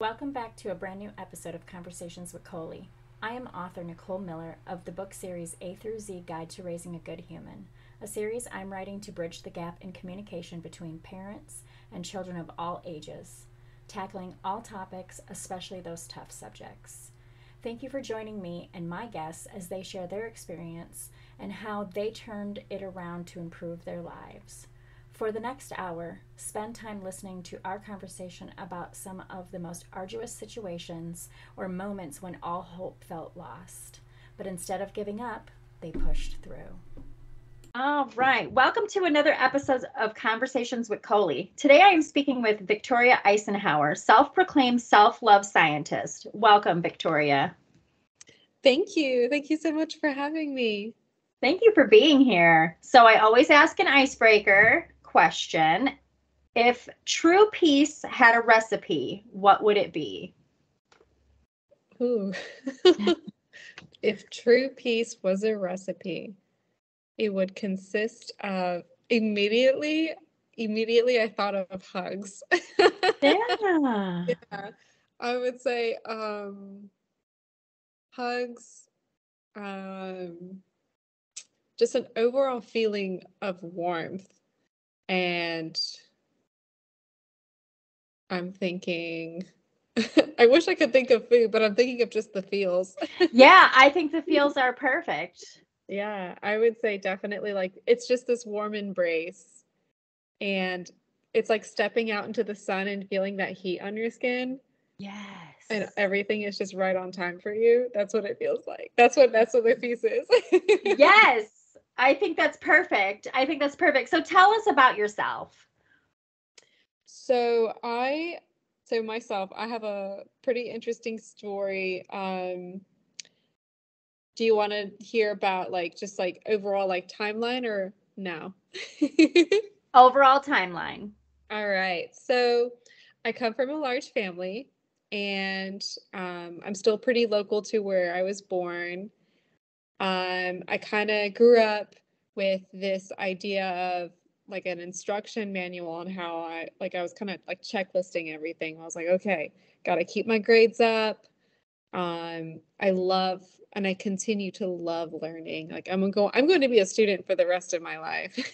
Welcome back to a brand new episode of Conversations with Coley. I am author Nicole Miller of the book series A through Z Guide to Raising a Good Human, a series I'm writing to bridge the gap in communication between parents and children of all ages, tackling all topics, especially those tough subjects. Thank you for joining me and my guests as they share their experience and how they turned it around to improve their lives. For the next hour, spend time listening to our conversation about some of the most arduous situations or moments when all hope felt lost. But instead of giving up, they pushed through. All right. Welcome to another episode of Conversations with Coley. Today I am speaking with Victoria Icenhower, self-proclaimed self-love scientist. Welcome, Victoria. Thank you. Thank you so much for having me. Thank you for being here. So I always ask an icebreaker question. If true peace had a recipe, what would it be? Ooh. If true peace was a recipe, it would consist of immediately I thought of hugs. Yeah. I would say hugs, just an overall feeling of warmth. And I'm thinking, I wish I could think of food, but I'm thinking of just the feels. Yeah, I think the feels are perfect. Yeah, I would say definitely like it's just this warm embrace. And it's like stepping out into the sun and feeling that heat on your skin. Yes. And everything is just right on time for you. That's what it feels like. That's what the peace is. Yes. I think that's perfect. So tell us about yourself. So myself, I have a pretty interesting story. Do you want to hear about just overall timeline or no? Overall timeline. All right. So I come from a large family and I'm still pretty local to where I was born. I kind of grew up with this idea of like an instruction manual and how I was kind of checklisting everything. I was like, okay, got to keep my grades up. I love, and I continue to love learning. I'm going to be a student for the rest of my life.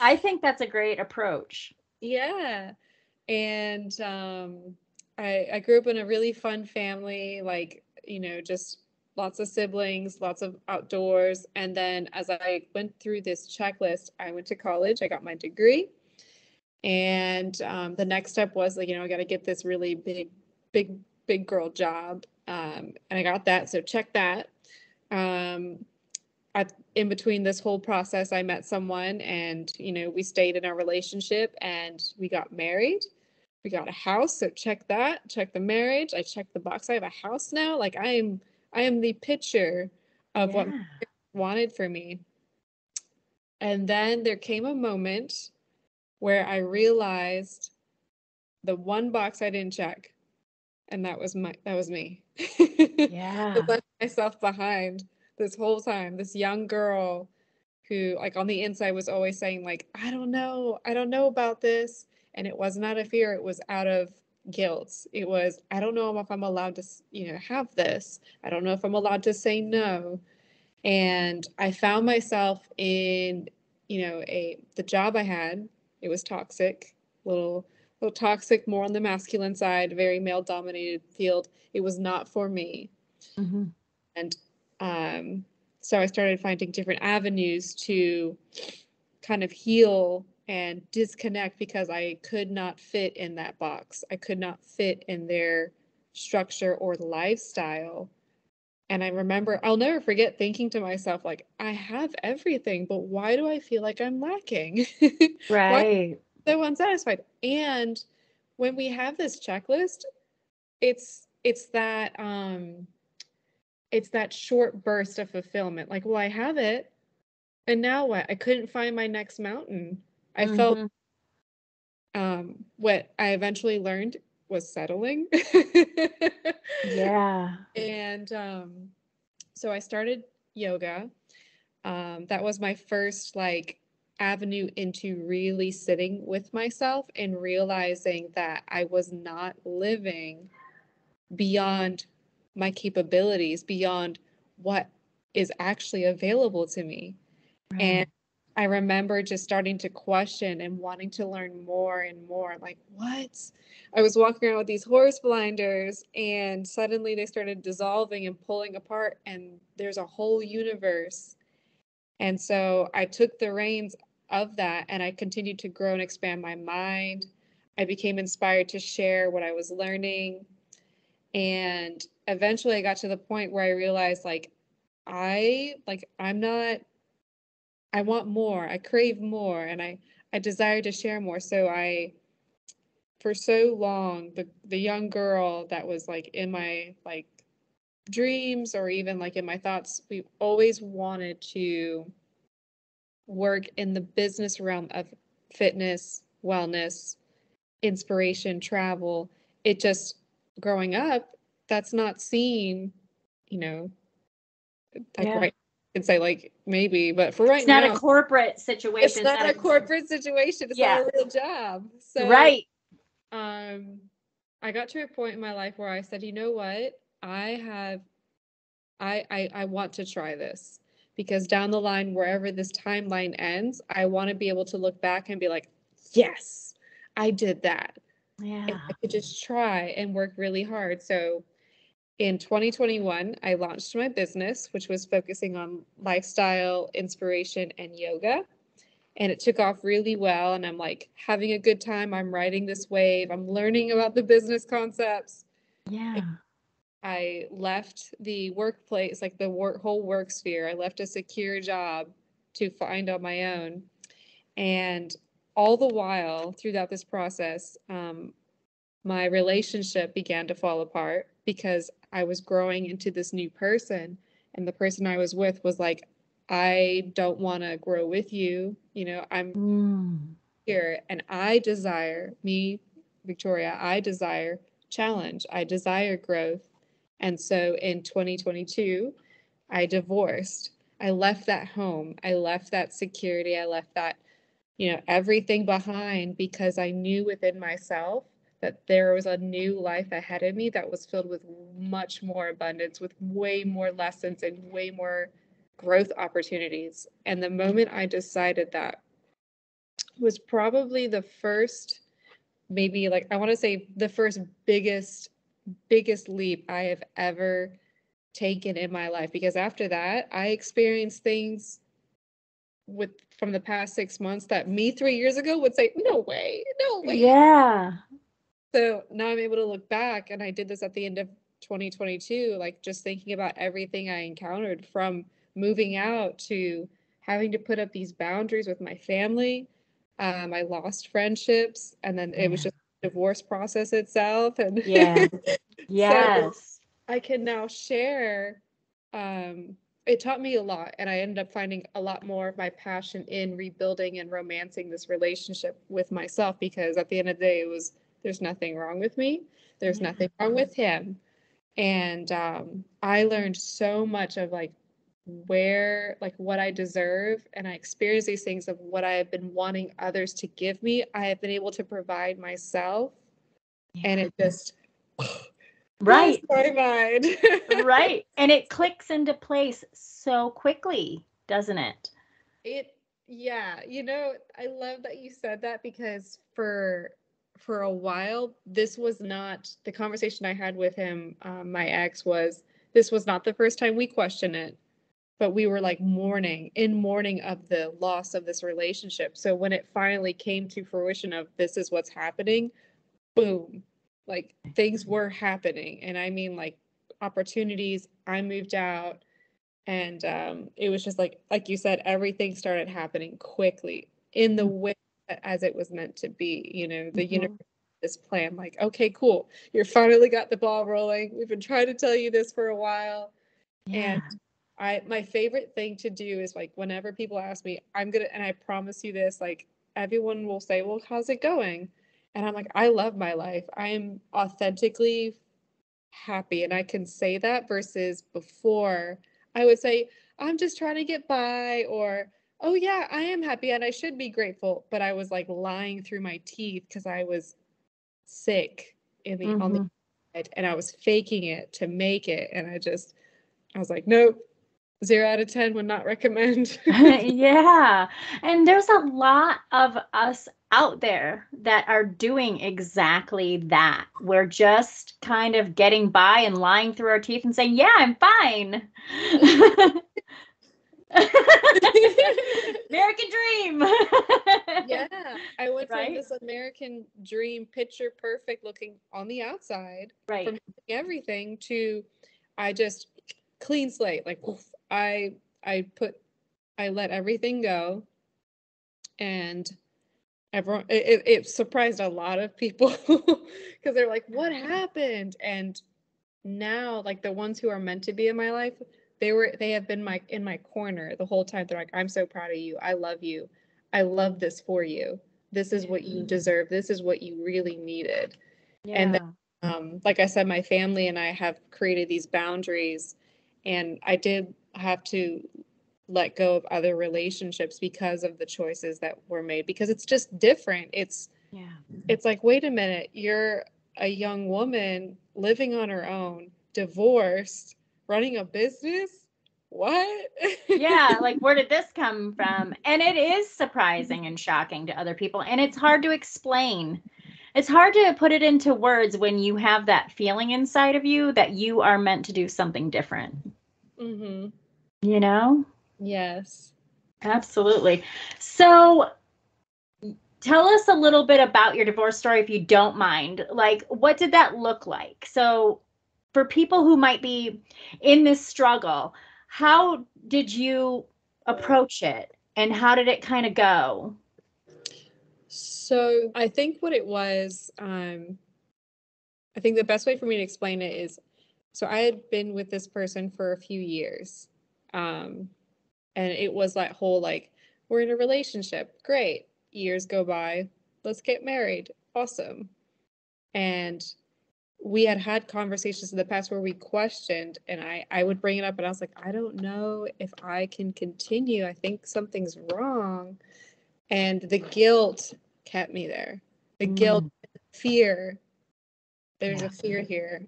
I think that's a great approach. Yeah. And, I grew up in a really fun family, just lots of siblings, lots of outdoors. And then as I went through this checklist, I went to college, I got my degree. And the next step was, I got to get this really big girl job. And I got that. So check that. In between this whole process, I met someone and, we stayed in our relationship and we got married. We got a house. So check that, check the marriage. I checked the box. I have a house now. I am the picture of what God wanted for me. And then there came a moment where I realized the one box I didn't check, and that was me. Yeah. I left myself behind this whole time, this young girl who on the inside was always saying I don't know about this. And it wasn't out of fear. It was out of guilt. It was, I don't know if I'm allowed to, have this. I don't know if I'm allowed to say no. And I found myself in, the job I had, it was toxic, little toxic, more on the masculine side, very male dominated field. It was not for me. Mm-hmm. And so I started finding different avenues to kind of heal and disconnect because I could not fit in that box. I could not fit in their structure or lifestyle. And I remember, I'll never forget thinking to myself, I have everything, but why do I feel like I'm lacking? Right. So unsatisfied. And when we have this checklist, it's that short burst of fulfillment. I have it. And now what? I couldn't find my next mountain. I felt what I eventually learned was settling. Yeah. And so I started yoga. That was my first avenue into really sitting with myself and realizing that I was not living beyond my capabilities, beyond what is actually available to me. Right. And I remember just starting to question and wanting to learn more and more. I'm like, what? I was walking around with these horse blinders and suddenly they started dissolving and pulling apart, and there's a whole universe. And so I took the reins of that and I continued to grow and expand my mind. I became inspired to share what I was learning. And eventually I got to the point where I realized, like, I want more, I crave more, and I desire to share more. So for so long, the young girl that was like in my like dreams or even like in my thoughts, we always wanted to work in the business realm of fitness, wellness, inspiration, travel. It just, growing up, that's not seen, you know, like right. And say like maybe, but for right now, it's not a corporate situation. It's not a corporate situation. It's not a real job. So right. I got to a point in my life where I said, you know what, I want to try this, because down the line, wherever this timeline ends, I want to be able to look back and be like, yes, I did that. Yeah. If I could just try and work really hard. So in 2021, I launched my business, which was focusing on lifestyle, inspiration, and yoga. And it took off really well. And I'm like having a good time. I'm riding this wave. I'm learning about the business concepts. Yeah. I left the workplace, like the whole work sphere. I left a secure job to find on my own. And all the while throughout this process, my relationship began to fall apart, because I was growing into this new person, and the person I was with was like, I don't want to grow with you. You know, I'm here, and I, desire challenge. I desire growth. And so in 2022, I divorced. I left that home. I left that security. I left that, you know, everything behind, because I knew within myself that there was a new life ahead of me that was filled with much more abundance, with way more lessons and way more growth opportunities. And the moment I decided that was probably the first, maybe like, I want to say the first biggest leap I have ever taken in my life. Because after that, I experienced things from the past 6 months that me 3 years ago would say, no way. Yeah. So now I'm able to look back, and I did this at the end of 2022, like just thinking about everything I encountered, from moving out to having to put up these boundaries with my family. I lost friendships, and then it was just the divorce process itself. And yes, so I can now share. It taught me a lot, and I ended up finding a lot more of my passion in rebuilding and romancing this relationship with myself, because at the end of the day, it was, there's nothing wrong with me. There's nothing wrong with him. And I learned so much of like where, like what I deserve. And I experienced these things of what I have been wanting others to give me. I have been able to provide myself. Yeah. And it just, right. my mind. Right. And it clicks into place so quickly, doesn't it? Yeah. You know, I love that you said that, because for a while, this was not the conversation I had with him. My ex this was not the first time we questioned it, but we were like mourning of the loss of this relationship. So when it finally came to fruition of this is what's happening, boom, like things were happening. And I mean like opportunities, I moved out, and it was just like you said, everything started happening quickly in the way as it was meant to be, you know, the universe, this plan, like, okay, cool. You're finally got the ball rolling. We've been trying to tell you this for a while. Yeah. And my favorite thing to do is like, whenever people ask me, I promise you this, like everyone will say, well, how's it going? And I'm like, I love my life. I am authentically happy. And I can say that versus before I would say, I'm just trying to get by, or, oh yeah, I am happy and I should be grateful. But I was like lying through my teeth because I was sick on the and I was faking it to make it. And I was like, nope, 0 out of 10 would not recommend. Yeah. And there's a lot of us out there that are doing exactly that. We're just kind of getting by and lying through our teeth and saying, yeah, I'm fine. American dream. Yeah. I went from this American dream, picture perfect looking on the outside, from everything to I just clean slate. Like oof, I let everything go. And everyone, it surprised a lot of people because they're like, what happened? And now like the ones who are meant to be in my life, they have been in my corner the whole time. They're like, I'm so proud of you. I love you. I love this for you. This is what you deserve. This is what you really needed. Yeah. And then, like I said, my family and I have created these boundaries, and I did have to let go of other relationships because of the choices that were made, because it's just different. It's like, wait a minute, you're a young woman living on her own, divorced, running a business? What? Yeah, like where did this come from? And it is surprising and shocking to other people. And it's hard to explain. It's hard to put it into words when you have that feeling inside of you that you are meant to do something different. Mm-hmm. You know? Yes. Absolutely. So tell us a little bit about your divorce story, if you don't mind. Like, what did that look like? So for people who might be in this struggle, how did you approach it and how did it kind of go? So I think what it was, I think the best way for me to explain it is, so I had been with this person for a few years. And it was that whole, like, we're in a relationship. Great. Years go by. Let's get married. Awesome. And we had conversations in the past where we questioned, and I would bring it up and I was like, I don't know if I can continue. I think something's wrong. And the guilt kept me there. The guilt, fear, there's a fear here.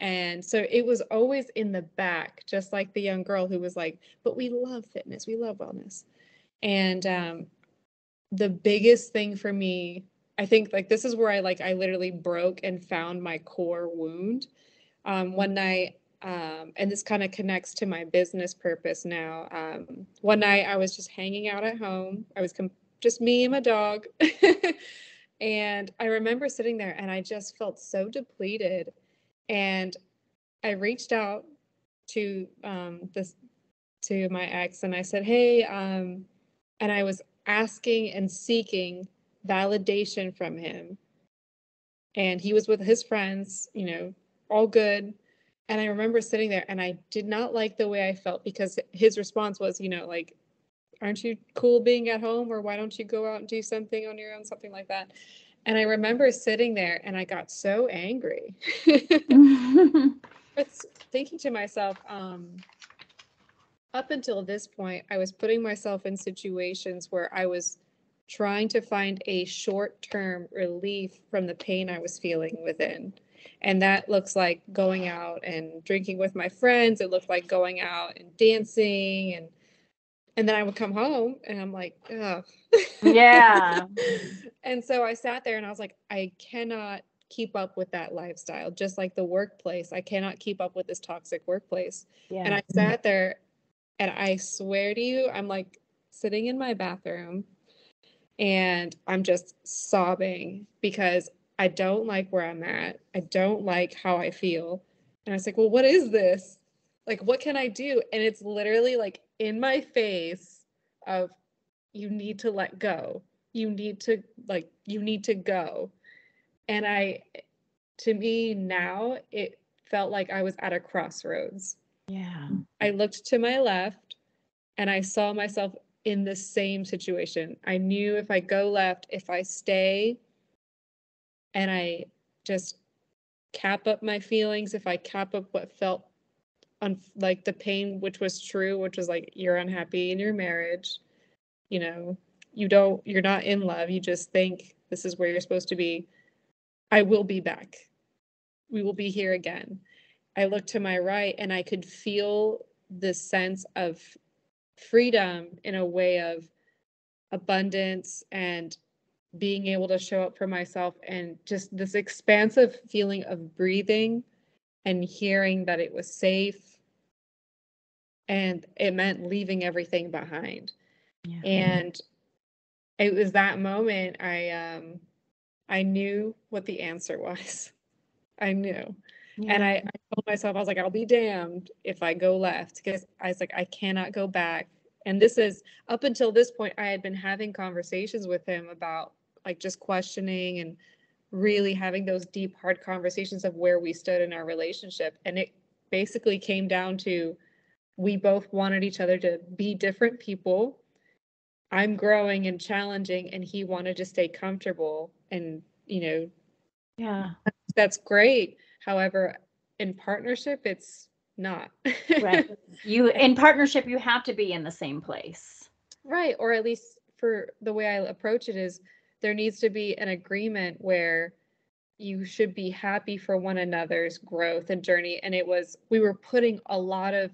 And so it was always in the back, just like the young girl who was like, but we love fitness. We love wellness. And the biggest thing for me, I think, like, this is where I literally broke and found my core wound one night. And this kind of connects to my business purpose now. One night I was just hanging out at home. I was just me and my dog. And I remember sitting there and I just felt so depleted. And I reached out to my ex and I said, hey, and I was asking and seeking validation from him, and he was with his friends, you know, all good. And I remember sitting there and I did not like the way I felt, because his response was, you know, like, aren't you cool being at home, or why don't you go out and do something on your own, something like that. And I remember sitting there and I got so angry. It's thinking to myself, up until this point, I was putting myself in situations where I was trying to find a short-term relief from the pain I was feeling within. And that looks like going out and drinking with my friends. It looked like going out and dancing. And then I would come home and I'm like, ugh. Yeah. And so I sat there and I was like, I cannot keep up with that lifestyle. Just like the workplace, I cannot keep up with this toxic workplace. Yeah. And I sat there and I swear to you, I'm like sitting in my bathroom, and I'm just sobbing because I don't like where I'm at. I don't like how I feel. And I was like, well, what is this? Like, what can I do? And it's literally like in my face of, you need to let go. You need to go. And to me now, it felt like I was at a crossroads. Yeah. I looked to my left and I saw myself in the same situation. I knew if I go left, if I stay and I just cap up my feelings, if I cap up what felt like the pain, which was true, which was like, you're unhappy in your marriage, you know, you're not in love, you just think this is where you're supposed to be, I will be back. we will be here again. I looked to my right and I could feel this sense of freedom in a way of abundance and being able to show up for myself, and just this expansive feeling of breathing and hearing that it was safe. And it meant leaving everything behind. Yeah. And it was that moment I knew what the answer was. I knew. Yeah. And I told myself, I was like, I'll be damned if I go left, because I was like, I cannot go back. And this is, up until this point, I had been having conversations with him about like just questioning and really having those deep, hard conversations of where we stood in our relationship. And it basically came down to, we both wanted each other to be different people. I'm growing and challenging, and he wanted to stay comfortable. And, you know, yeah, that's great. However, in partnership, it's not. Right. In partnership, you have to be in the same place. Right. Or at least for the way I approach it is, there needs to be an agreement where you should be happy for one another's growth and journey. And it was, we were putting a lot of,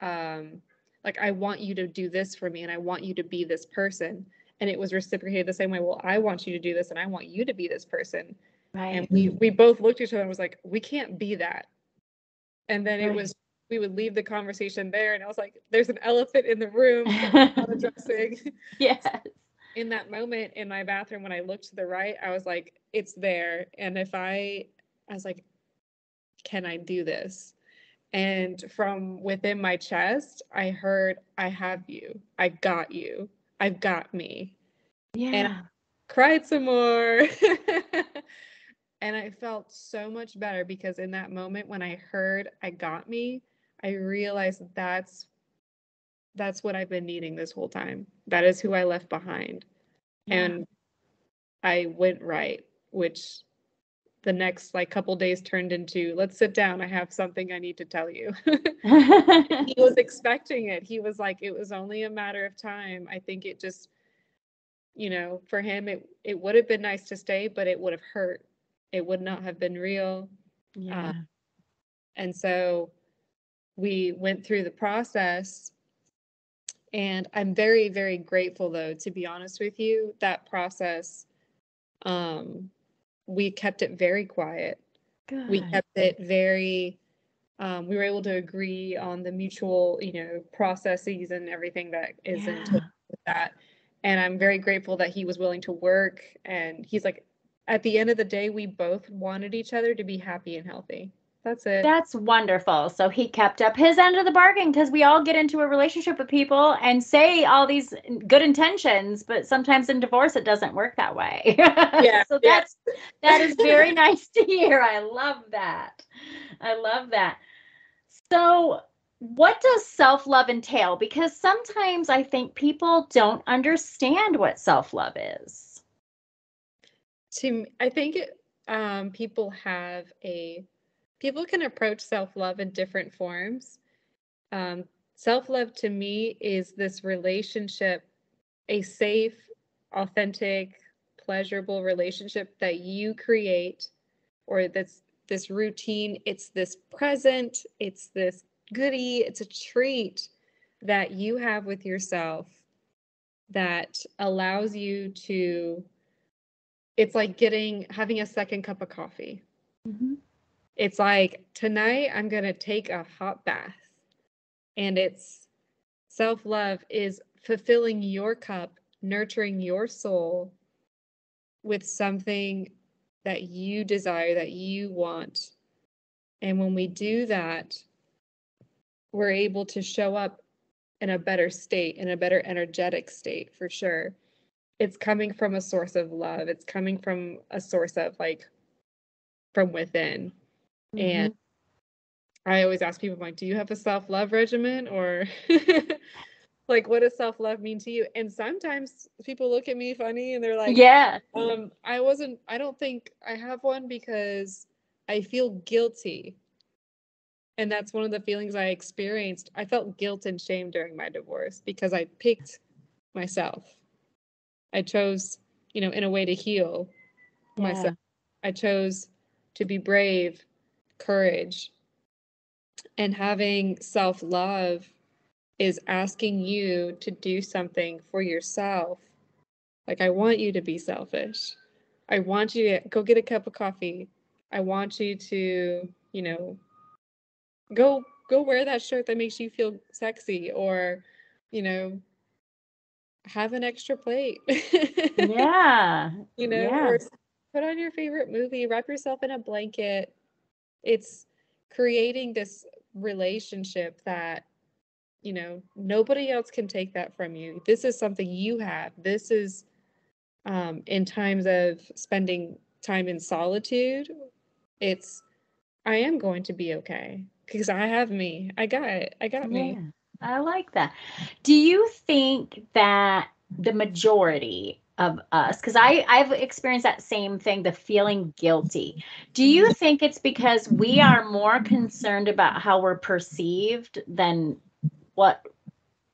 like, I want you to do this for me, and I want you to be this person. And it was reciprocated the same way. Well, I want you to do this, and I want you to be this person. Right. And we both looked at each other and was like, we can't be that. And then it was, we would leave the conversation there. And I was like, there's an elephant in the room addressing. Yes. In that moment in my bathroom, when I looked to the right, I was like, it's there. And if I was like, can I do this? And from within my chest, I heard, I have you. I got you. I've got me. Yeah. And I cried some more. And I felt so much better, because in that moment when I heard, I got me, I realized that's what I've been needing this whole time. That is who I left behind. Yeah. And I went right, which the next like couple days turned into, let's sit down. I have something I need to tell you. He was expecting it. He was like, it was only a matter of time. I think it just, you know, for him, it would have been nice to stay, but it would have hurt. It would not have been real. Yeah. And so we went through the process, and I'm very, very grateful, though, to be honest with you, that process, we kept it very quiet. Good. We kept it very, we were able to agree on the mutual, you know, processes and everything that is in with that. And I'm very grateful that he was willing to work. And he's like, at the end of the day, we both wanted each other to be happy and healthy. That's it. That's wonderful. So he kept up his end of the bargain, because we all get into a relationship with people and say all these good intentions, but sometimes in divorce, it doesn't work that way. Yeah, so that is very nice to hear. I love that. So what does self-love entail? Because sometimes I think people don't understand what self-love is. I think people can approach self-love in different forms. Self-love to me is this relationship, a safe, authentic, pleasurable relationship that you create, or that's this routine. It's this present, it's this goodie, it's a treat that you have with yourself that allows you to. It's like having a second cup of coffee. Mm-hmm. It's like, tonight I'm going to take a hot bath. And it's self-love is fulfilling your cup, nurturing your soul with something that you desire, that you want. And when we do that, we're able to show up in a better state, in a better energetic state, for sure. It's coming from a source of love. It's coming from a source of from within. Mm-hmm. And I always ask people, do you have a self-love regimen? Or what does self-love mean to you? And sometimes people look at me funny and they're like, yeah, I don't think I have one, because I feel guilty. And that's one of the feelings I experienced. I felt guilt and shame during my divorce because I picked myself. I chose, in a way, to heal myself. I chose to be brave. courage and having self-love is asking you to do something for yourself. Like, I want you to be selfish. I want you to go get a cup of coffee. I want you to, you know, go wear that shirt that makes you feel sexy, or, you know, have an extra plate. Yeah. You know, yeah. Or put on your favorite movie, wrap yourself in a blanket. It's creating this relationship that, you know, nobody else can take that from you. This is something you have. This is in times of spending time in solitude, it's, I am going to be okay because I have me. I got me. Yeah, I like that. Do you think that the majority of us, because I've experienced that same thing, the feeling guilty. Do you think it's because we are more concerned about how we're perceived than what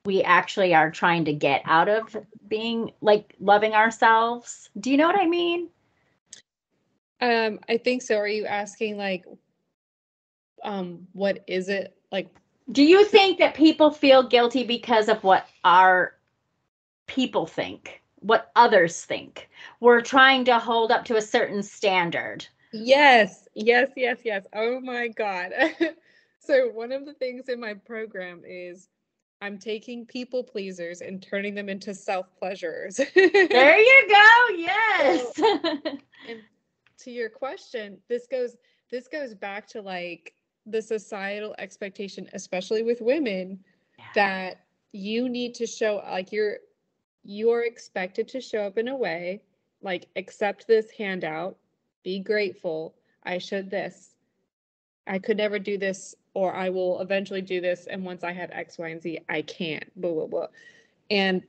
we actually are trying to get out of being, like, loving ourselves? Do you know what I mean? I think so. Are you asking, like, what is it? Like, do you think that people feel guilty because of what our people think, what others think? We're trying to hold up to a certain standard. Yes. Oh my God. So one of the things in my program is I'm taking people pleasers and turning them into self-pleasurers. There you go. Yes. So, and to your question, this goes back to, like, the societal expectation, especially with women, that you need to show, like, you're expected to show up in a way, like, accept this handout, be grateful. I should this. I could never do this, or I will eventually do this. And once I have X, Y, and Z, I can't, blah, blah, blah. And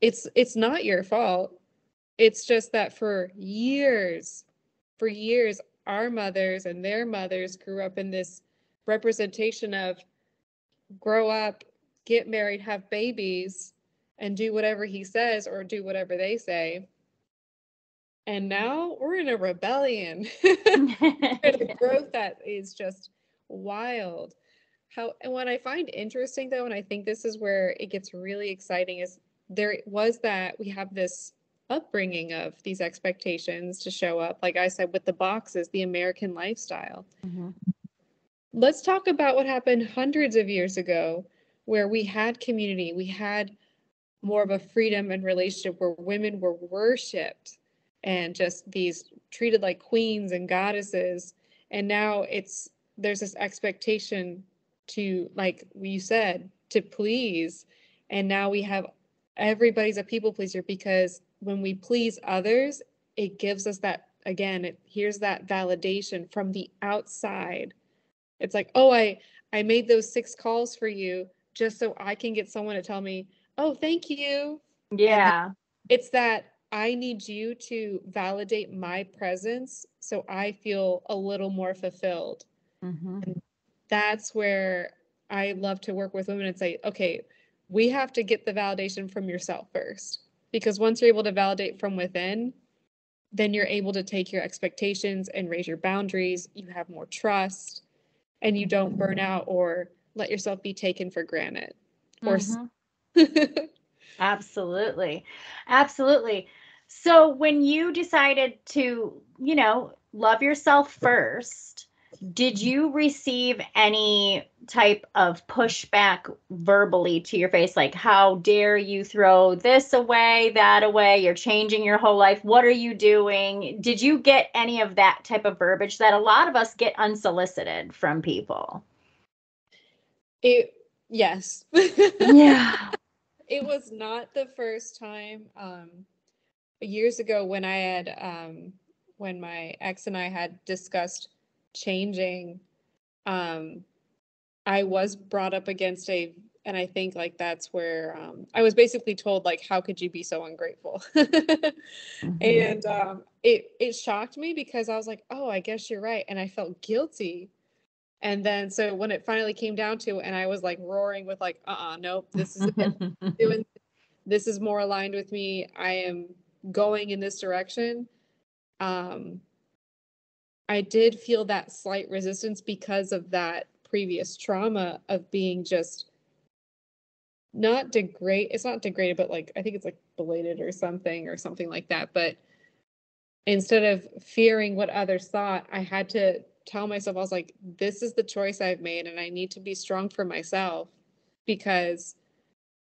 it's not your fault. It's just that for years, our mothers and their mothers grew up in this representation of grow up, get married, have babies, and do whatever he says or do whatever they say. And now we're in a rebellion. The growth that is just wild. And what I find interesting, though, and I think this is where it gets really exciting, is there was that we have this upbringing of these expectations to show up, like I said, with the boxes, the American lifestyle. Mm-hmm. Let's talk about what happened hundreds of years ago, where we had community, we had more of a freedom and relationship where women were worshipped and just these treated like queens and goddesses. And now there's this expectation to, like you said, to please. And now we have everybody's a people pleaser, because when we please others, it gives us that, again, here's that validation from the outside. It's like, oh, I made those 6 calls for you just so I can get someone to tell me, oh, thank you. Yeah. It's that I need you to validate my presence so I feel a little more fulfilled. Mm-hmm. And that's where I love to work with women and say, okay, we have to get the validation from yourself first. Because once you're able to validate from within, then you're able to take your expectations and raise your boundaries. You have more trust and you don't burn out or let yourself be taken for granted. Mm-hmm. Absolutely. So when you decided to, you know, love yourself first, did you receive any type of pushback verbally to your face? Like, how dare you throw this away, that away, you're changing your whole life. What are you doing? Did you get any of that type of verbiage that a lot of us get unsolicited from people? Yes. Yeah. It was not the first time. Years ago when I had, when my ex and I had discussed changing, I was brought up against and I think, like, that's where I was basically told, like, how could you be so ungrateful? Mm-hmm. And it shocked me because I was like, oh, I guess you're right. And I felt guilty. And then, so when it finally came down to, and I was like roaring with, like, nope, this is doing. This is more aligned with me. I am going in this direction. I did feel that slight resistance because of that previous trauma of being just not degrade. It's not degraded, but like, I think it's like belated or something like that. But instead of fearing what others thought, I had to tell myself, I was like, this is the choice I've made, and I need to be strong for myself, because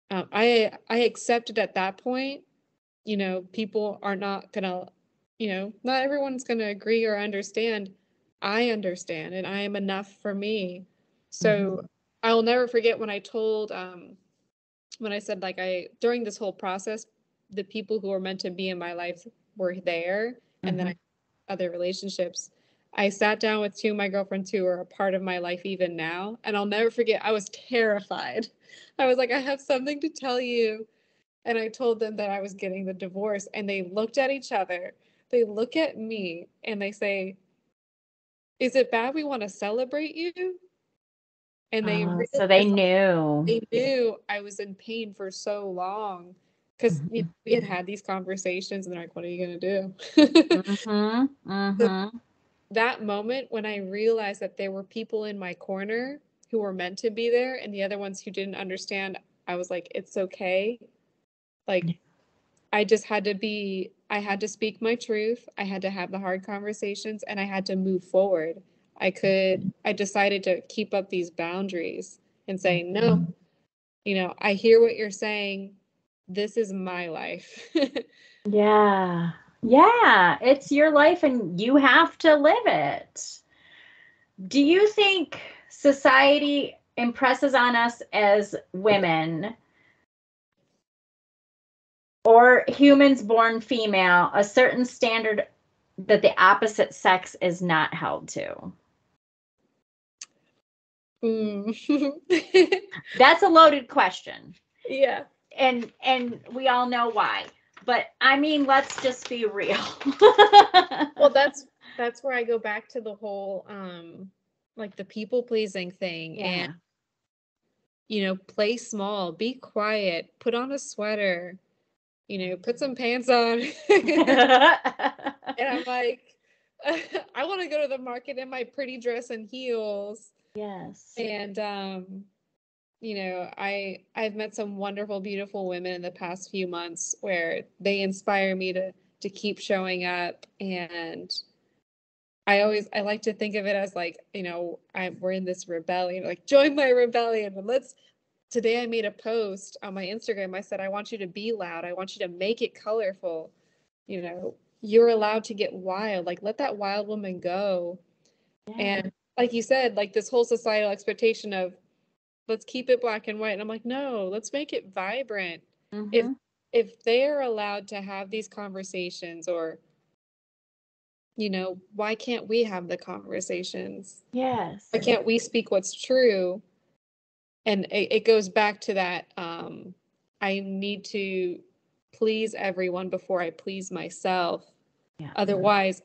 I accepted at that point, you know, people are not gonna, you know, not everyone's gonna agree or understand. I understand, and I am enough for me. So mm-hmm. I will never forget when I told, when I said, like, during this whole process, the people who were meant to be in my life were there, mm-hmm. and then other relationships. I sat down with two of my girlfriends who are a part of my life even now, and I'll never forget, I was terrified. I was like, I have something to tell you. And I told them that I was getting the divorce, and they looked at each other, they look at me, and they say, is it bad we want to celebrate you? And they so they knew. They knew I was in pain for so long, because mm-hmm. we had these conversations, and they're like, what are you going to do? Mm-hmm. Mm-hmm. So that moment when I realized that there were people in my corner who were meant to be there, and the other ones who didn't understand, I was like, it's okay. Like, I just had to be, I had to speak my truth. I had to have the hard conversations, and I had to move forward. I decided to keep up these boundaries and say, no, you know, I hear what you're saying. This is my life. Yeah. Yeah. It's your life, and you have to live it. Do you think society impresses on us as women or humans born female a certain standard that the opposite sex is not held to? Mm. That's a loaded question. Yeah. And we all know why. But I mean, let's just be real. Well, that's where I go back to the whole like the people pleasing thing. Yeah. And you know, play small, be quiet, put on a sweater, you know, put some pants on. And I'm like, I want to go to the market in my pretty dress and heels. Yes. And, you know, I've met some wonderful, beautiful women in the past few months where they inspire me to keep showing up. And I like to think of it as like, you know, we're in this rebellion, like, join my rebellion. And today I made a post on my Instagram. I said, I want you to be loud. I want you to make it colorful. You know, you're allowed to get wild. Like, let that wild woman go. Yeah. And like you said, like this whole societal expectation of let's keep it black and white. And I'm like, no, let's make it vibrant. Mm-hmm. If they're allowed to have these conversations, or, you know, why can't we have the conversations? Yes. Why can't we speak what's true? And it goes back to that. I need to please everyone before I please myself. Yeah. Otherwise,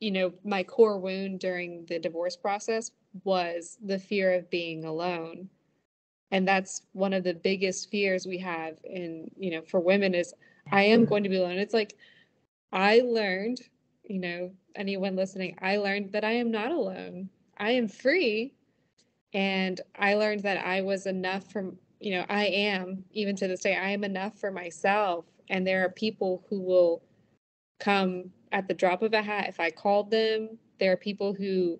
you know, my core wound during the divorce process was the fear of being alone. And that's one of the biggest fears we have in, you know, for women is I am going to be alone. It's like, I learned, you know, anyone listening, I learned that I am not alone. I am free. And I learned that I was enough from, you know, I am, even to this day, I am enough for myself. And there are people who will come at the drop of a hat if I called them. There are people who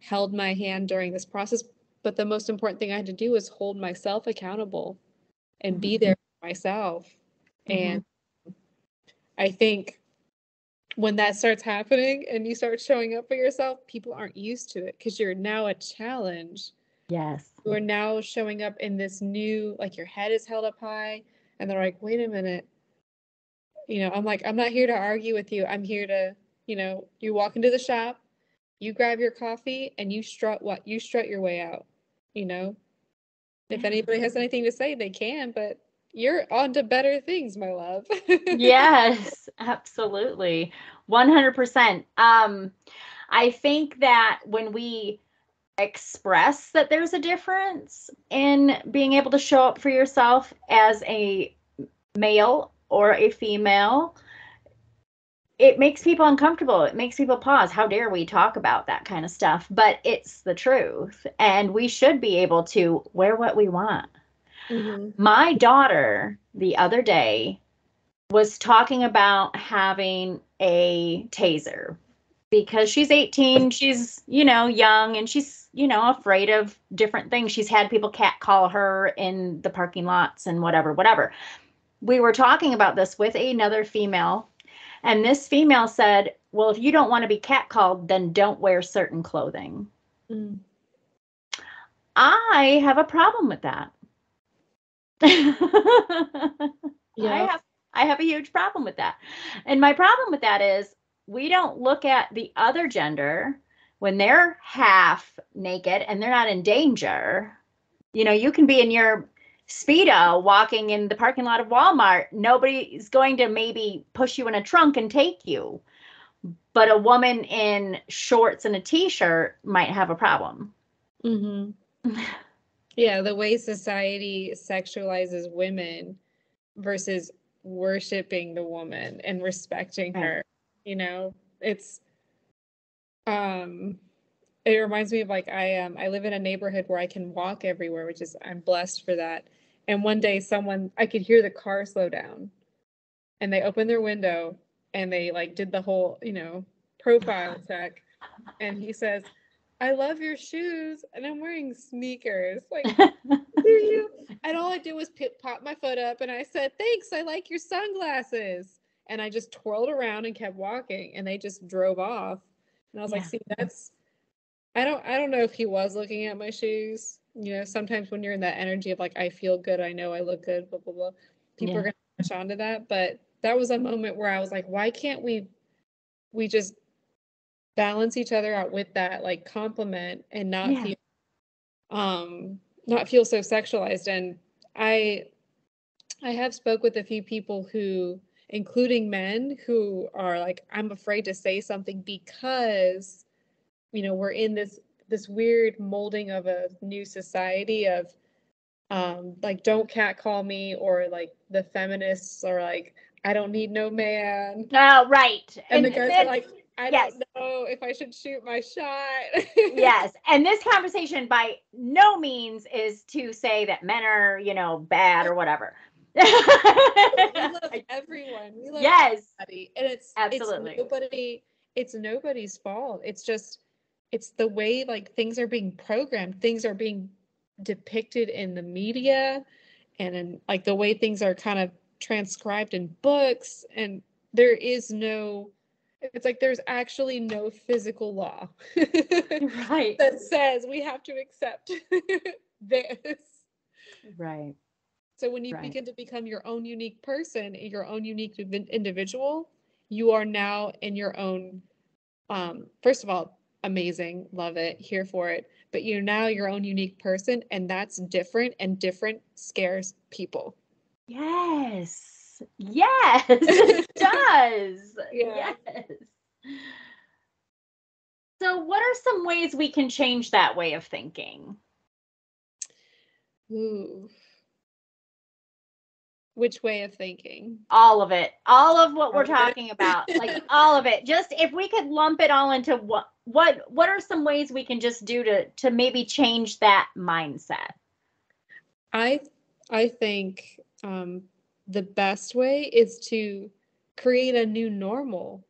held my hand during this process. But the most important thing I had to do was hold myself accountable and be there for myself. Mm-hmm. And I think when that starts happening and you start showing up for yourself, people aren't used to it because you're now a challenge. Yes. You're now showing up in this new, like your head is held up high and they're like, wait a minute. You know, I'm like, I'm not here to argue with you. I'm here to, you know, you walk into the shop, you grab your coffee and you strut your way out. You know, if anybody has anything to say, they can, but you're on to better things, my love. Yes, absolutely. 100%. I think that when we express that there's a difference in being able to show up for yourself as a male or a female, it makes people uncomfortable. It makes people pause. How dare we talk about that kind of stuff? But it's the truth. And we should be able to wear what we want. Mm-hmm. My daughter the other day was talking about having a taser because she's 18. She's, you know, young, and she's, you know, afraid of different things. She's had people catcall her in the parking lots and whatever. We were talking about this with another female. And this female said, well, if you don't want to be catcalled, then don't wear certain clothing. Mm. I have a problem with that. Yeah. I have a huge problem with that. And my problem with that is we don't look at the other gender when they're half naked and they're not in danger. You know, you can be in your Speedo walking in the parking lot of Walmart. Nobody's going to maybe push you in a trunk and take you, but a woman in shorts and a t-shirt might have a problem. Mm-hmm. Yeah, the way society sexualizes women versus worshiping the woman and respecting her, you know, it's it reminds me of, like, I live in a neighborhood where I can walk everywhere, which is, I'm blessed for that. And one day I could hear the car slow down, and they opened their window and they like did the whole, you know, profile check. And he says, I love your shoes. And I'm wearing sneakers. Like, do you? And all I did was pop my foot up and I said, thanks, I like your sunglasses. And I just twirled around and kept walking, and they just drove off. And I was like, see, that's, I don't know if he was looking at my shoes. You know, sometimes when you're in that energy of like, I feel good, I know I look good, blah, blah, blah, people are going to catch on to that. But that was a moment where I was like, why can't we just balance each other out with that, like, compliment and not feel so sexualized. And I have spoke with a few people who, including men, who are like, I'm afraid to say something because, you know, we're in this weird molding of a new society of like, don't catcall me, or like the feminists are like, I don't need no man. Oh, right. And the guys are like, I don't know if I should shoot my shot. Yes. And this conversation by no means is to say that men are, you know, bad or whatever. We love everyone. We love everybody. And it's absolutely, it's nobody's fault. It's just, it's the way, like, things are being programmed, things are being depicted in the media, and in, like, the way things are kind of transcribed in books. And there is no, it's like, there's actually no physical law right, that says we have to accept this. Right. So when you begin to become your own unique person, your own unique individual, you are now in your own, first of all, amazing, love it, here for it, but you're now your own unique person, and that's different, and different scares people. Yes it does. Yes. So what are some ways we can change that way of thinking? Ooh. Which way of thinking? All of it. All of what we're talking about. Like, all of it. Just if we could lump it all into what are some ways we can just do to maybe change that mindset? I think the best way is to create a new normal.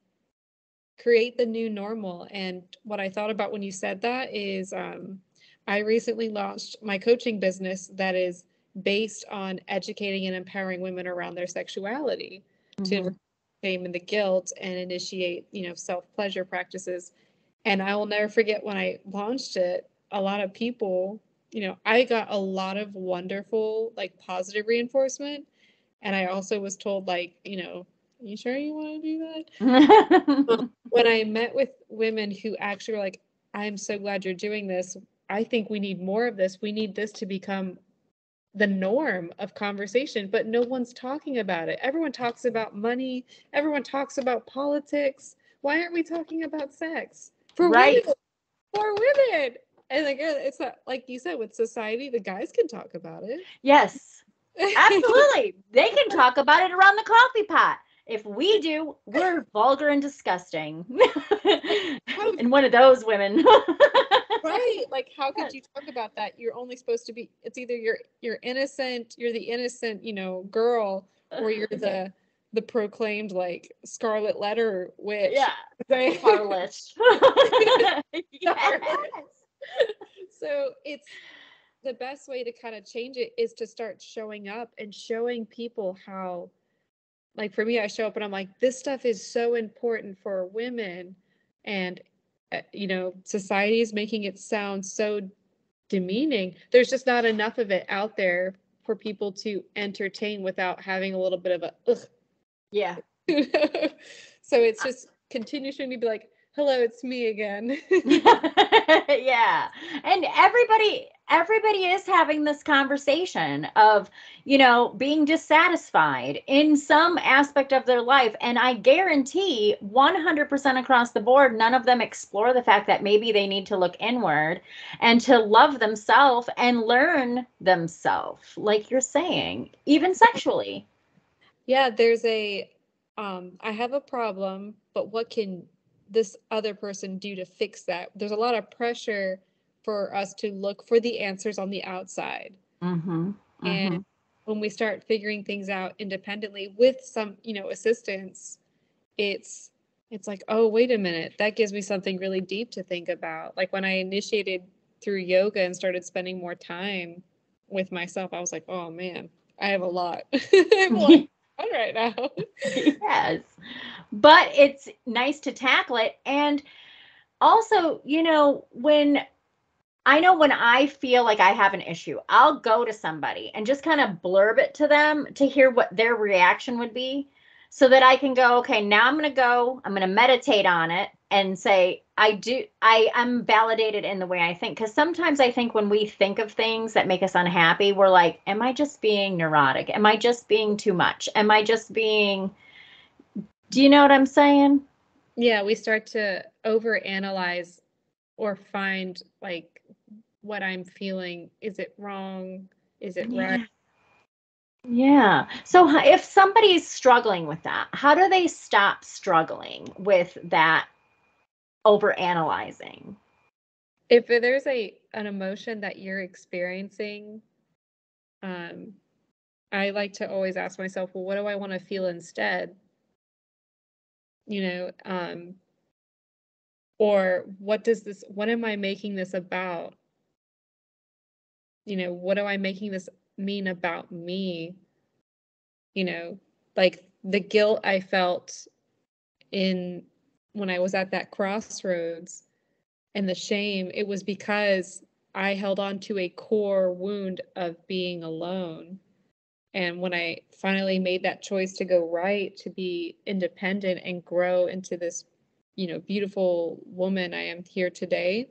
Create the new normal. And what I thought about when you said that is I recently launched my coaching business that is based on educating and empowering women around their sexuality, mm-hmm. to shame and the guilt, and initiate, you know, self-pleasure practices. And I will never forget when I launched it, a lot of people, you know, I got a lot of wonderful, like, positive reinforcement. And I also was told, like, you know, you sure you want to do that? When I met with women who actually were like, I'm so glad you're doing this. I think we need more of this. We need this to become the norm of conversation, but no one's talking about it. Everyone talks about money. Everyone talks about politics. Why aren't we talking about sex? For women. And like, it's not, like you said, with society, the guys can talk about it. Yes, absolutely. They can talk about it around the coffee pot. If we do, we're vulgar and disgusting. And one of those women. Right. Like, how could you talk about that? You're only supposed to be, it's either you're innocent, you're the innocent, you know, girl, or you're the proclaimed like scarlet letter witch. Yeah. Right? Scarlet. Yes. So it's the best way to kind of change it is to start showing up and showing people how, like, for me, I show up and I'm like, this stuff is so important for women, and you know, society is making it sound so demeaning. There's just not enough of it out there for people to entertain without having a little bit of a ugh. Yeah. So it's just continuing to be like, hello, it's me again. Yeah. And everybody is having this conversation of, you know, being dissatisfied in some aspect of their life. And I guarantee 100% across the board, none of them explore the fact that maybe they need to look inward and to love themselves and learn themselves, like you're saying, even sexually. Yeah, there's a, I have a problem, but what can this other person do to fix that? There's a lot of pressure for us to look for the answers on the outside. Mm-hmm, mm-hmm. And when we start figuring things out independently with some, you know, assistance, it's like, oh, wait a minute, that gives me something really deep to think about. Like when I initiated through yoga and started spending more time with myself, I was like, oh man, I have a lot. Right now. Yes. But it's nice to tackle it. And also, you know, when I feel like I have an issue, I'll go to somebody and just kind of blurb it to them to hear what their reaction would be, so that I can go, okay, now I'm going to meditate on it and say, I am validated in the way I think. Because sometimes I think when we think of things that make us unhappy, we're like, am I just being neurotic? Am I just being too much? Am I just being, do you know what I'm saying? Yeah, we start to overanalyze or find like what I'm feeling. Is it wrong? Is it right? Yeah. So if somebody's struggling with that, how do they stop struggling with that overanalyzing? If there's an emotion that you're experiencing, I like to always ask myself, well, what do I want to feel instead? You know, or what am I making this about? You know, what am I making this mean about me? You know, like the guilt I felt in when I was at that crossroads and the shame, it was because I held on to a core wound of being alone. And when I finally made that choice to go right, to be independent and grow into this, you know, beautiful woman I am here today,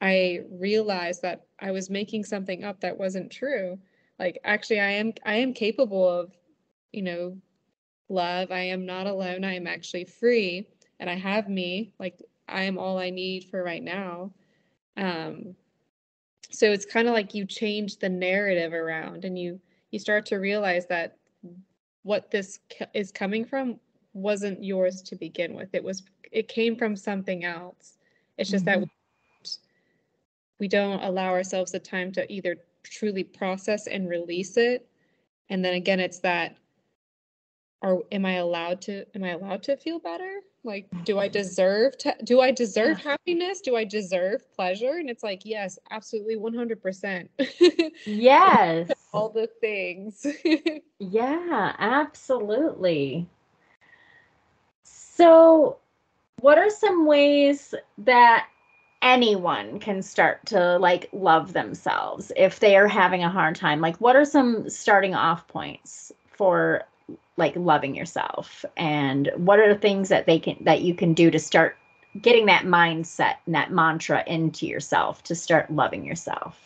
I realized that I was making something up that wasn't true. Like, actually, I am capable of, you know, love. I am not alone. I am actually free, and I have me. Like, I am all I need for right now. So it's kind of like you change the narrative around, and you start to realize that what this is coming from wasn't yours to begin with. It came from something else. It's just that we don't allow ourselves the time to either truly process and release it. And then again, it's that, am I allowed to feel better? Like, do I deserve happiness? Do I deserve pleasure? And it's like, yes, absolutely. 100%. Yes. All the things. Yeah, absolutely. So what are some ways that anyone can start to like love themselves if they are having a hard time? Like, what are some starting off points for like loving yourself, and what are the things that you can do to start getting that mindset and that mantra into yourself to start loving yourself?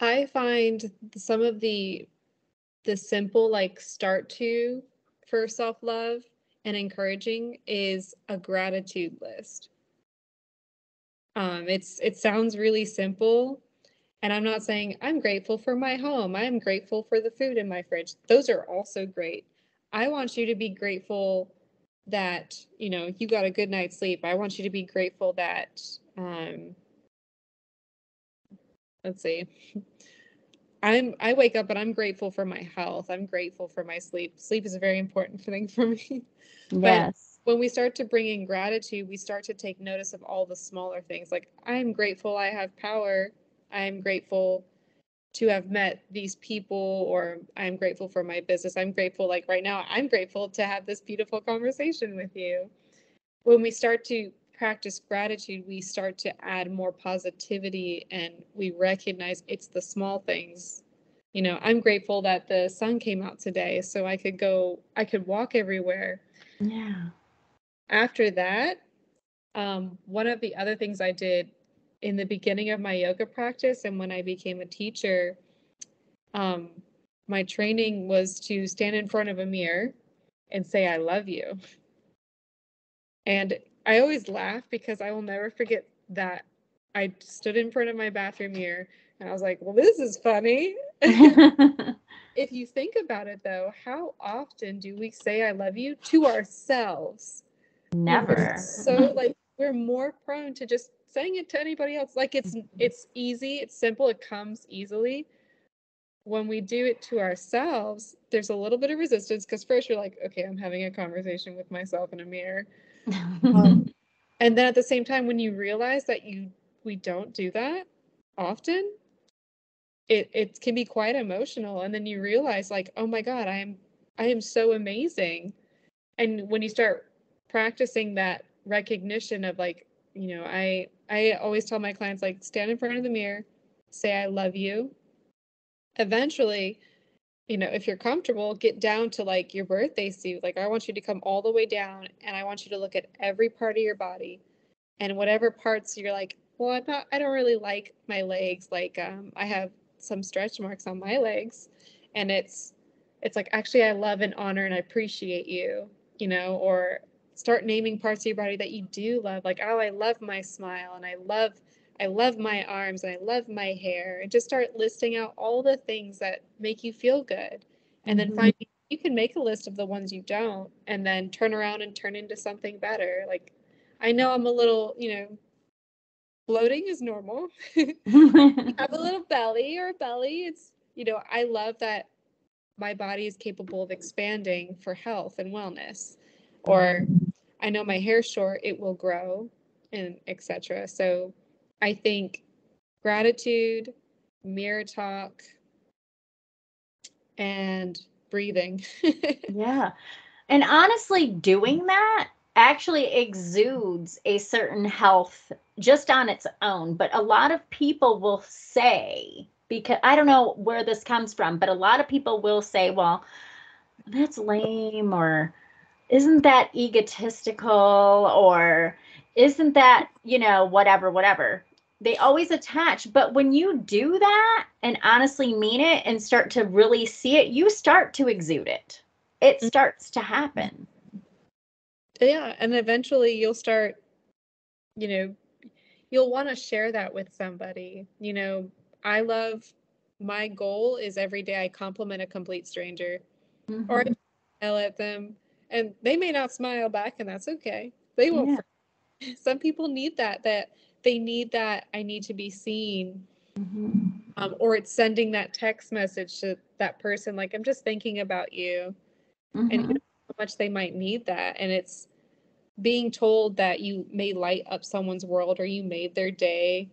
I find some of the simple like start to for self-love and encouraging is a gratitude list. It sounds really simple, and I'm not saying I'm grateful for my home. I'm grateful for the food in my fridge. Those are also great. I want you to be grateful that, you know, you got a good night's sleep. I want you to be grateful that, let's see, I wake up and I'm grateful for my health. I'm grateful for my sleep. Sleep is a very important thing for me. Yes. But when we start to bring in gratitude, we start to take notice of all the smaller things. Like, I'm grateful I have power. I'm grateful to have met these people, or I'm grateful for my business. I'm grateful, like right now, I'm grateful to have this beautiful conversation with you. When we start to practice gratitude, we start to add more positivity, and we recognize it's the small things. You know, I'm grateful that the sun came out today, so I could walk everywhere. Yeah. After that, one of the other things I did in the beginning of my yoga practice, and when I became a teacher, my training was to stand in front of a mirror and say, I love you. And I always laugh because I will never forget that I stood in front of my bathroom mirror and I was like, well, this is funny. If you think about it, though, how often do we say I love you to ourselves? Never. So, like, we're more prone to just saying it to anybody else. Like, it's easy, it's simple, it comes easily. When we do it to ourselves, there's a little bit of resistance, because first you're like, okay, I'm having a conversation with myself in a mirror. And then at the same time, when you realize that we don't do that often, it can be quite emotional. And then you realize, like, oh my God, I am so amazing. And when you start practicing that recognition of, like, you know, I always tell my clients, like, stand in front of the mirror, say, I love you. Eventually, you know, if you're comfortable, get down to, like, your birthday suit. Like, I want you to come all the way down, and I want you to look at every part of your body, and whatever parts you're like, well, I don't really like my legs. Like, I have some stretch marks on my legs, and it's like, actually, I love and honor and I appreciate you, you know, or start naming parts of your body that you do love. Like, oh, I love my smile, and I love my arms, and I love my hair. And just start listing out all the things that make you feel good. And then find, you can make a list of the ones you don't, and then turn around and turn into something better. Like, I know I'm a little, you know, bloating is normal. I have a little belly or a belly. It's, you know, I love that my body is capable of expanding for health and wellness. Or I know my hair's short, it will grow, and etc. So I think gratitude, mirror talk, and breathing. Yeah. And honestly, doing that actually exudes a certain health just on its own. But a lot of people will say, because I don't know where this comes from, but a lot of people will say, well, that's lame, or isn't that egotistical, or isn't that, you know, whatever. They always attach. But when you do that and honestly mean it and start to really see it, you start to exude it. It starts to happen. Yeah. And eventually you'll start, you know, you'll want to share that with somebody. You know, my goal is every day I compliment a complete stranger, or I yell at them, and they may not smile back, and that's okay. They won't. Yeah. Some people need that they need that I need to be seen, or it's sending that text message to that person, like, I'm just thinking about you, and you know how much they might need that. And it's being told that you may light up someone's world, or you made their day.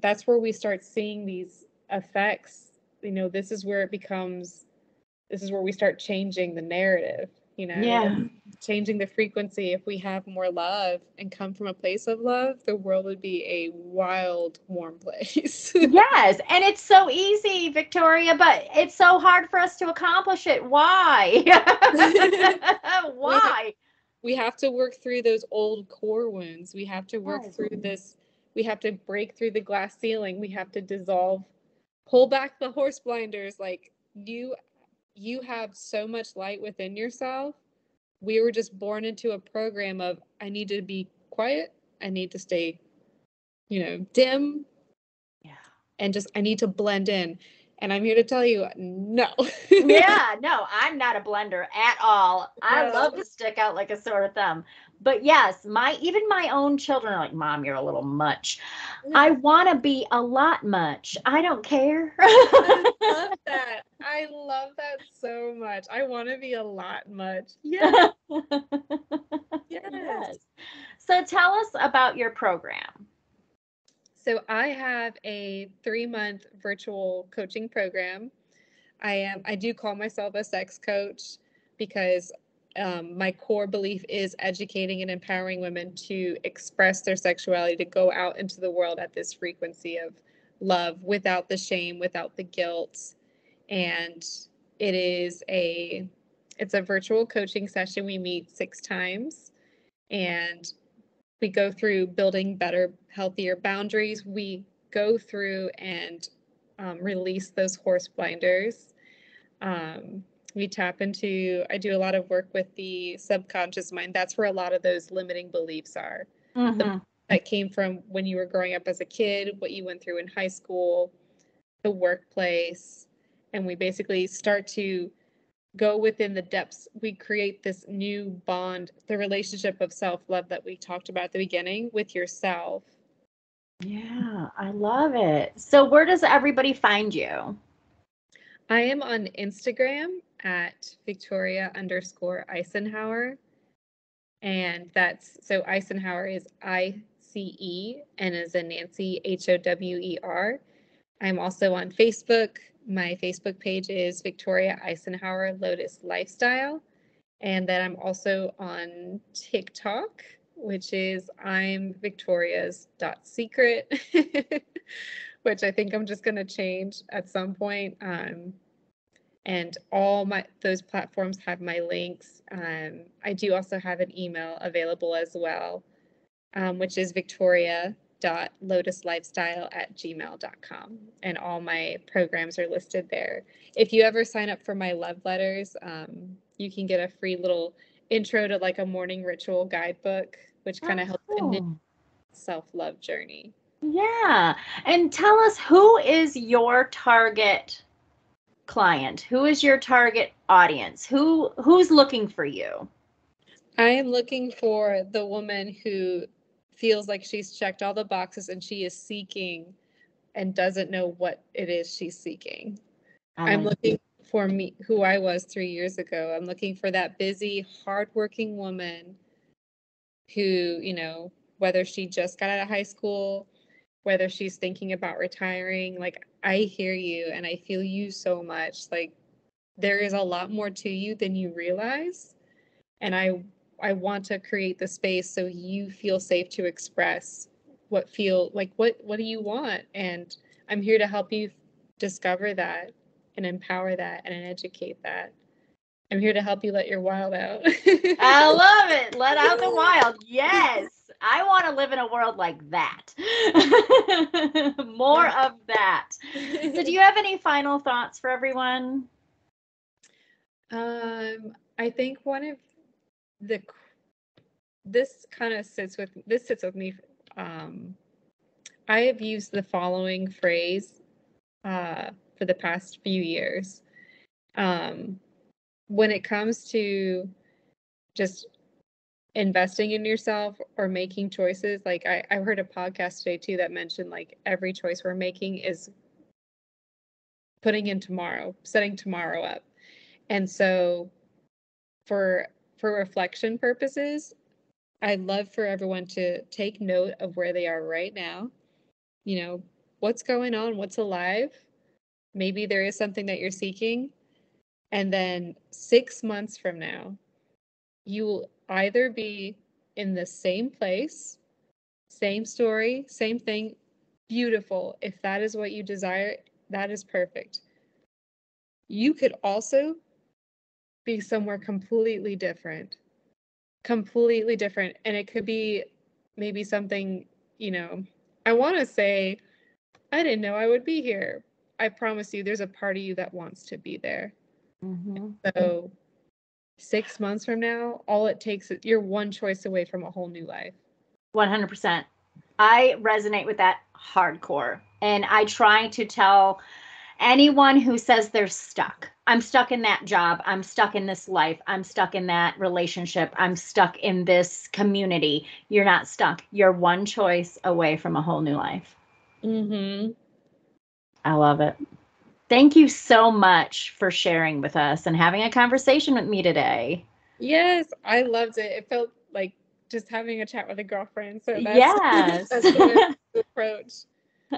That's where we start seeing these effects. You know, this is where we start changing the narrative. You know, changing the frequency. If we have more love and come from a place of love, the world would be a wild, warm place. Yes. And it's so easy, Victoria, but it's so hard for us to accomplish it. Why? Why? We have to work through those old core wounds. We have to work through this. We have to break through the glass ceiling. We have to pull back the horse blinders. Like, you have so much light within yourself. We were just born into a program of, I need to be quiet. I need to stay, you know, dim. Yeah. And just, I need to blend in. And I'm here to tell you, no. Yeah, no, I'm not a blender at all. I love to stick out like a sore thumb. But yes, even my own children are like, Mom, you're a little much. Yeah. I want to be a lot much. I don't care. I love that. I love that so much. I want to be a lot much. Yes. Yes. So tell us about your program. So I have a 3-month virtual coaching program. I do call myself a sex coach because my core belief is educating and empowering women to express their sexuality, to go out into the world at this frequency of love without the shame, without the guilt. And it's a virtual coaching session. We meet 6 times and we go through building better, healthier boundaries. We go through and release those horse blinders. We tap into, I do a lot of work with the subconscious mind. That's where a lot of those limiting beliefs are. Mm-hmm. That came from when you were growing up as a kid, what you went through in high school, the workplace. And we basically start to go within the depths. We create this new bond, the relationship of self-love that we talked about at the beginning with yourself. Yeah, I love it. So where does everybody find you? I am on Instagram at Victoria_Icenhower. And so Icenhower is ICE and is a Nancy HOWER. I'm also on Facebook. My Facebook page is Victoria Icenhower Lotus Lifestyle. And then I'm also on TikTok, which is I'm Victoria's.secret, which I think I'm just going to change at some point. And all those platforms have my links. I do also have an email available as well, which is victoria.lotuslifestyle@gmail.com, and all my programs are listed there. If you ever sign up for my love letters, you can get a free little intro to like a morning ritual guidebook, which kind of helps in self-love journey. Yeah. And tell us, who is your target client? Who is your target audience? Who's looking for you? I am looking for the woman who feels like she's checked all the boxes and she is seeking and doesn't know what it is she's seeking. I'm looking for me, who I was 3 years ago. I'm looking for that busy, hardworking woman who, whether she just got out of high school, whether she's thinking about retiring, like, I hear you and I feel you so much. Like, there is a lot more to you than you realize. And I want to create the space so you feel safe to express what do you want? And I'm here to help you discover that and empower that and educate that. I'm here to help you let your wild out. I love it. Let out the wild. Yes. I want to live in a world like that. More of that. So do you have any final thoughts for everyone? I think one of this sits with me. I have used the following phrase for the past few years. When it comes to just investing in yourself or making choices, like I heard a podcast today too that mentioned like every choice we're making is putting in tomorrow, setting tomorrow up. And so for reflection purposes, I'd love for everyone to take note of where they are right now. What's going on, what's alive. Maybe there is something that you're seeking. And then 6 months from now, you will either be in the same place, same story, same thing, beautiful. If that is what you desire, that is perfect. You could also be somewhere completely different. And it could be maybe something, I want to say, I didn't know I would be here. I promise you, there's a part of you that wants to be there. Mm-hmm. So 6 months from now, all it takes is you're one choice away from a whole new life. 100%. I resonate with that hardcore. And I try to tell Anyone who says they're stuck, I'm stuck in that job, I'm stuck in this life, I'm stuck in that relationship, I'm stuck in this community. You're not stuck. You're one choice away from a whole new life. Mm-hmm. I love it. Thank you so much for sharing with us and having a conversation with me today. Yes, I loved it. It felt like just having a chat with a girlfriend. So that's, yes. That's the approach.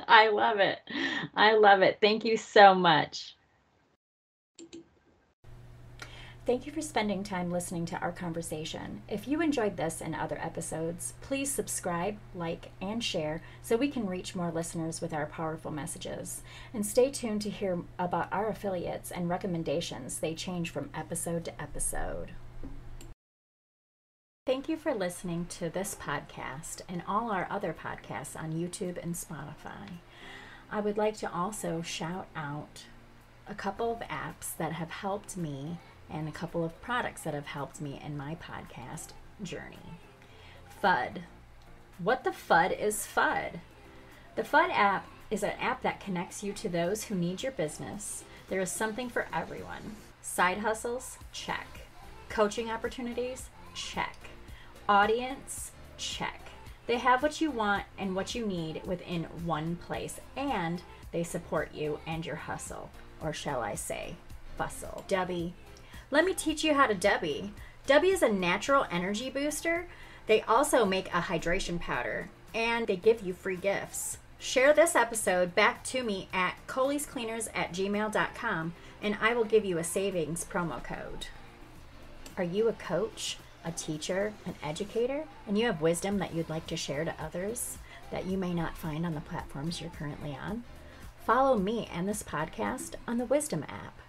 I love it. I love it. Thank you so much. Thank you for spending time listening to our conversation. If you enjoyed this and other episodes, please subscribe, like, and share so we can reach more listeners with our powerful messages. And stay tuned to hear about our affiliates and recommendations. They change from episode to episode. Thank you for listening to this podcast and all our other podcasts on YouTube and Spotify. I would like to also shout out a couple of apps that have helped me and a couple of products that have helped me in my podcast journey. FUD. What the FUD is FUD? The FUD app is an app that connects you to those who need your business. There is something for everyone. Side hustles? Check. Coaching opportunities? Check. Audience, check. They have what you want and what you need within one place, and they support you and your hustle, or shall I say, bustle. Debbie. Let me teach you how to Debbie. Debbie is a natural energy booster. They also make a hydration powder, and they give you free gifts. Share this episode back to me at coleyscleaners@gmail.com, and I will give you a savings promo code. Are you a coach, a teacher, an educator, and you have wisdom that you'd like to share to others that you may not find on the platforms you're currently on? Follow me and this podcast on the Wisdom app.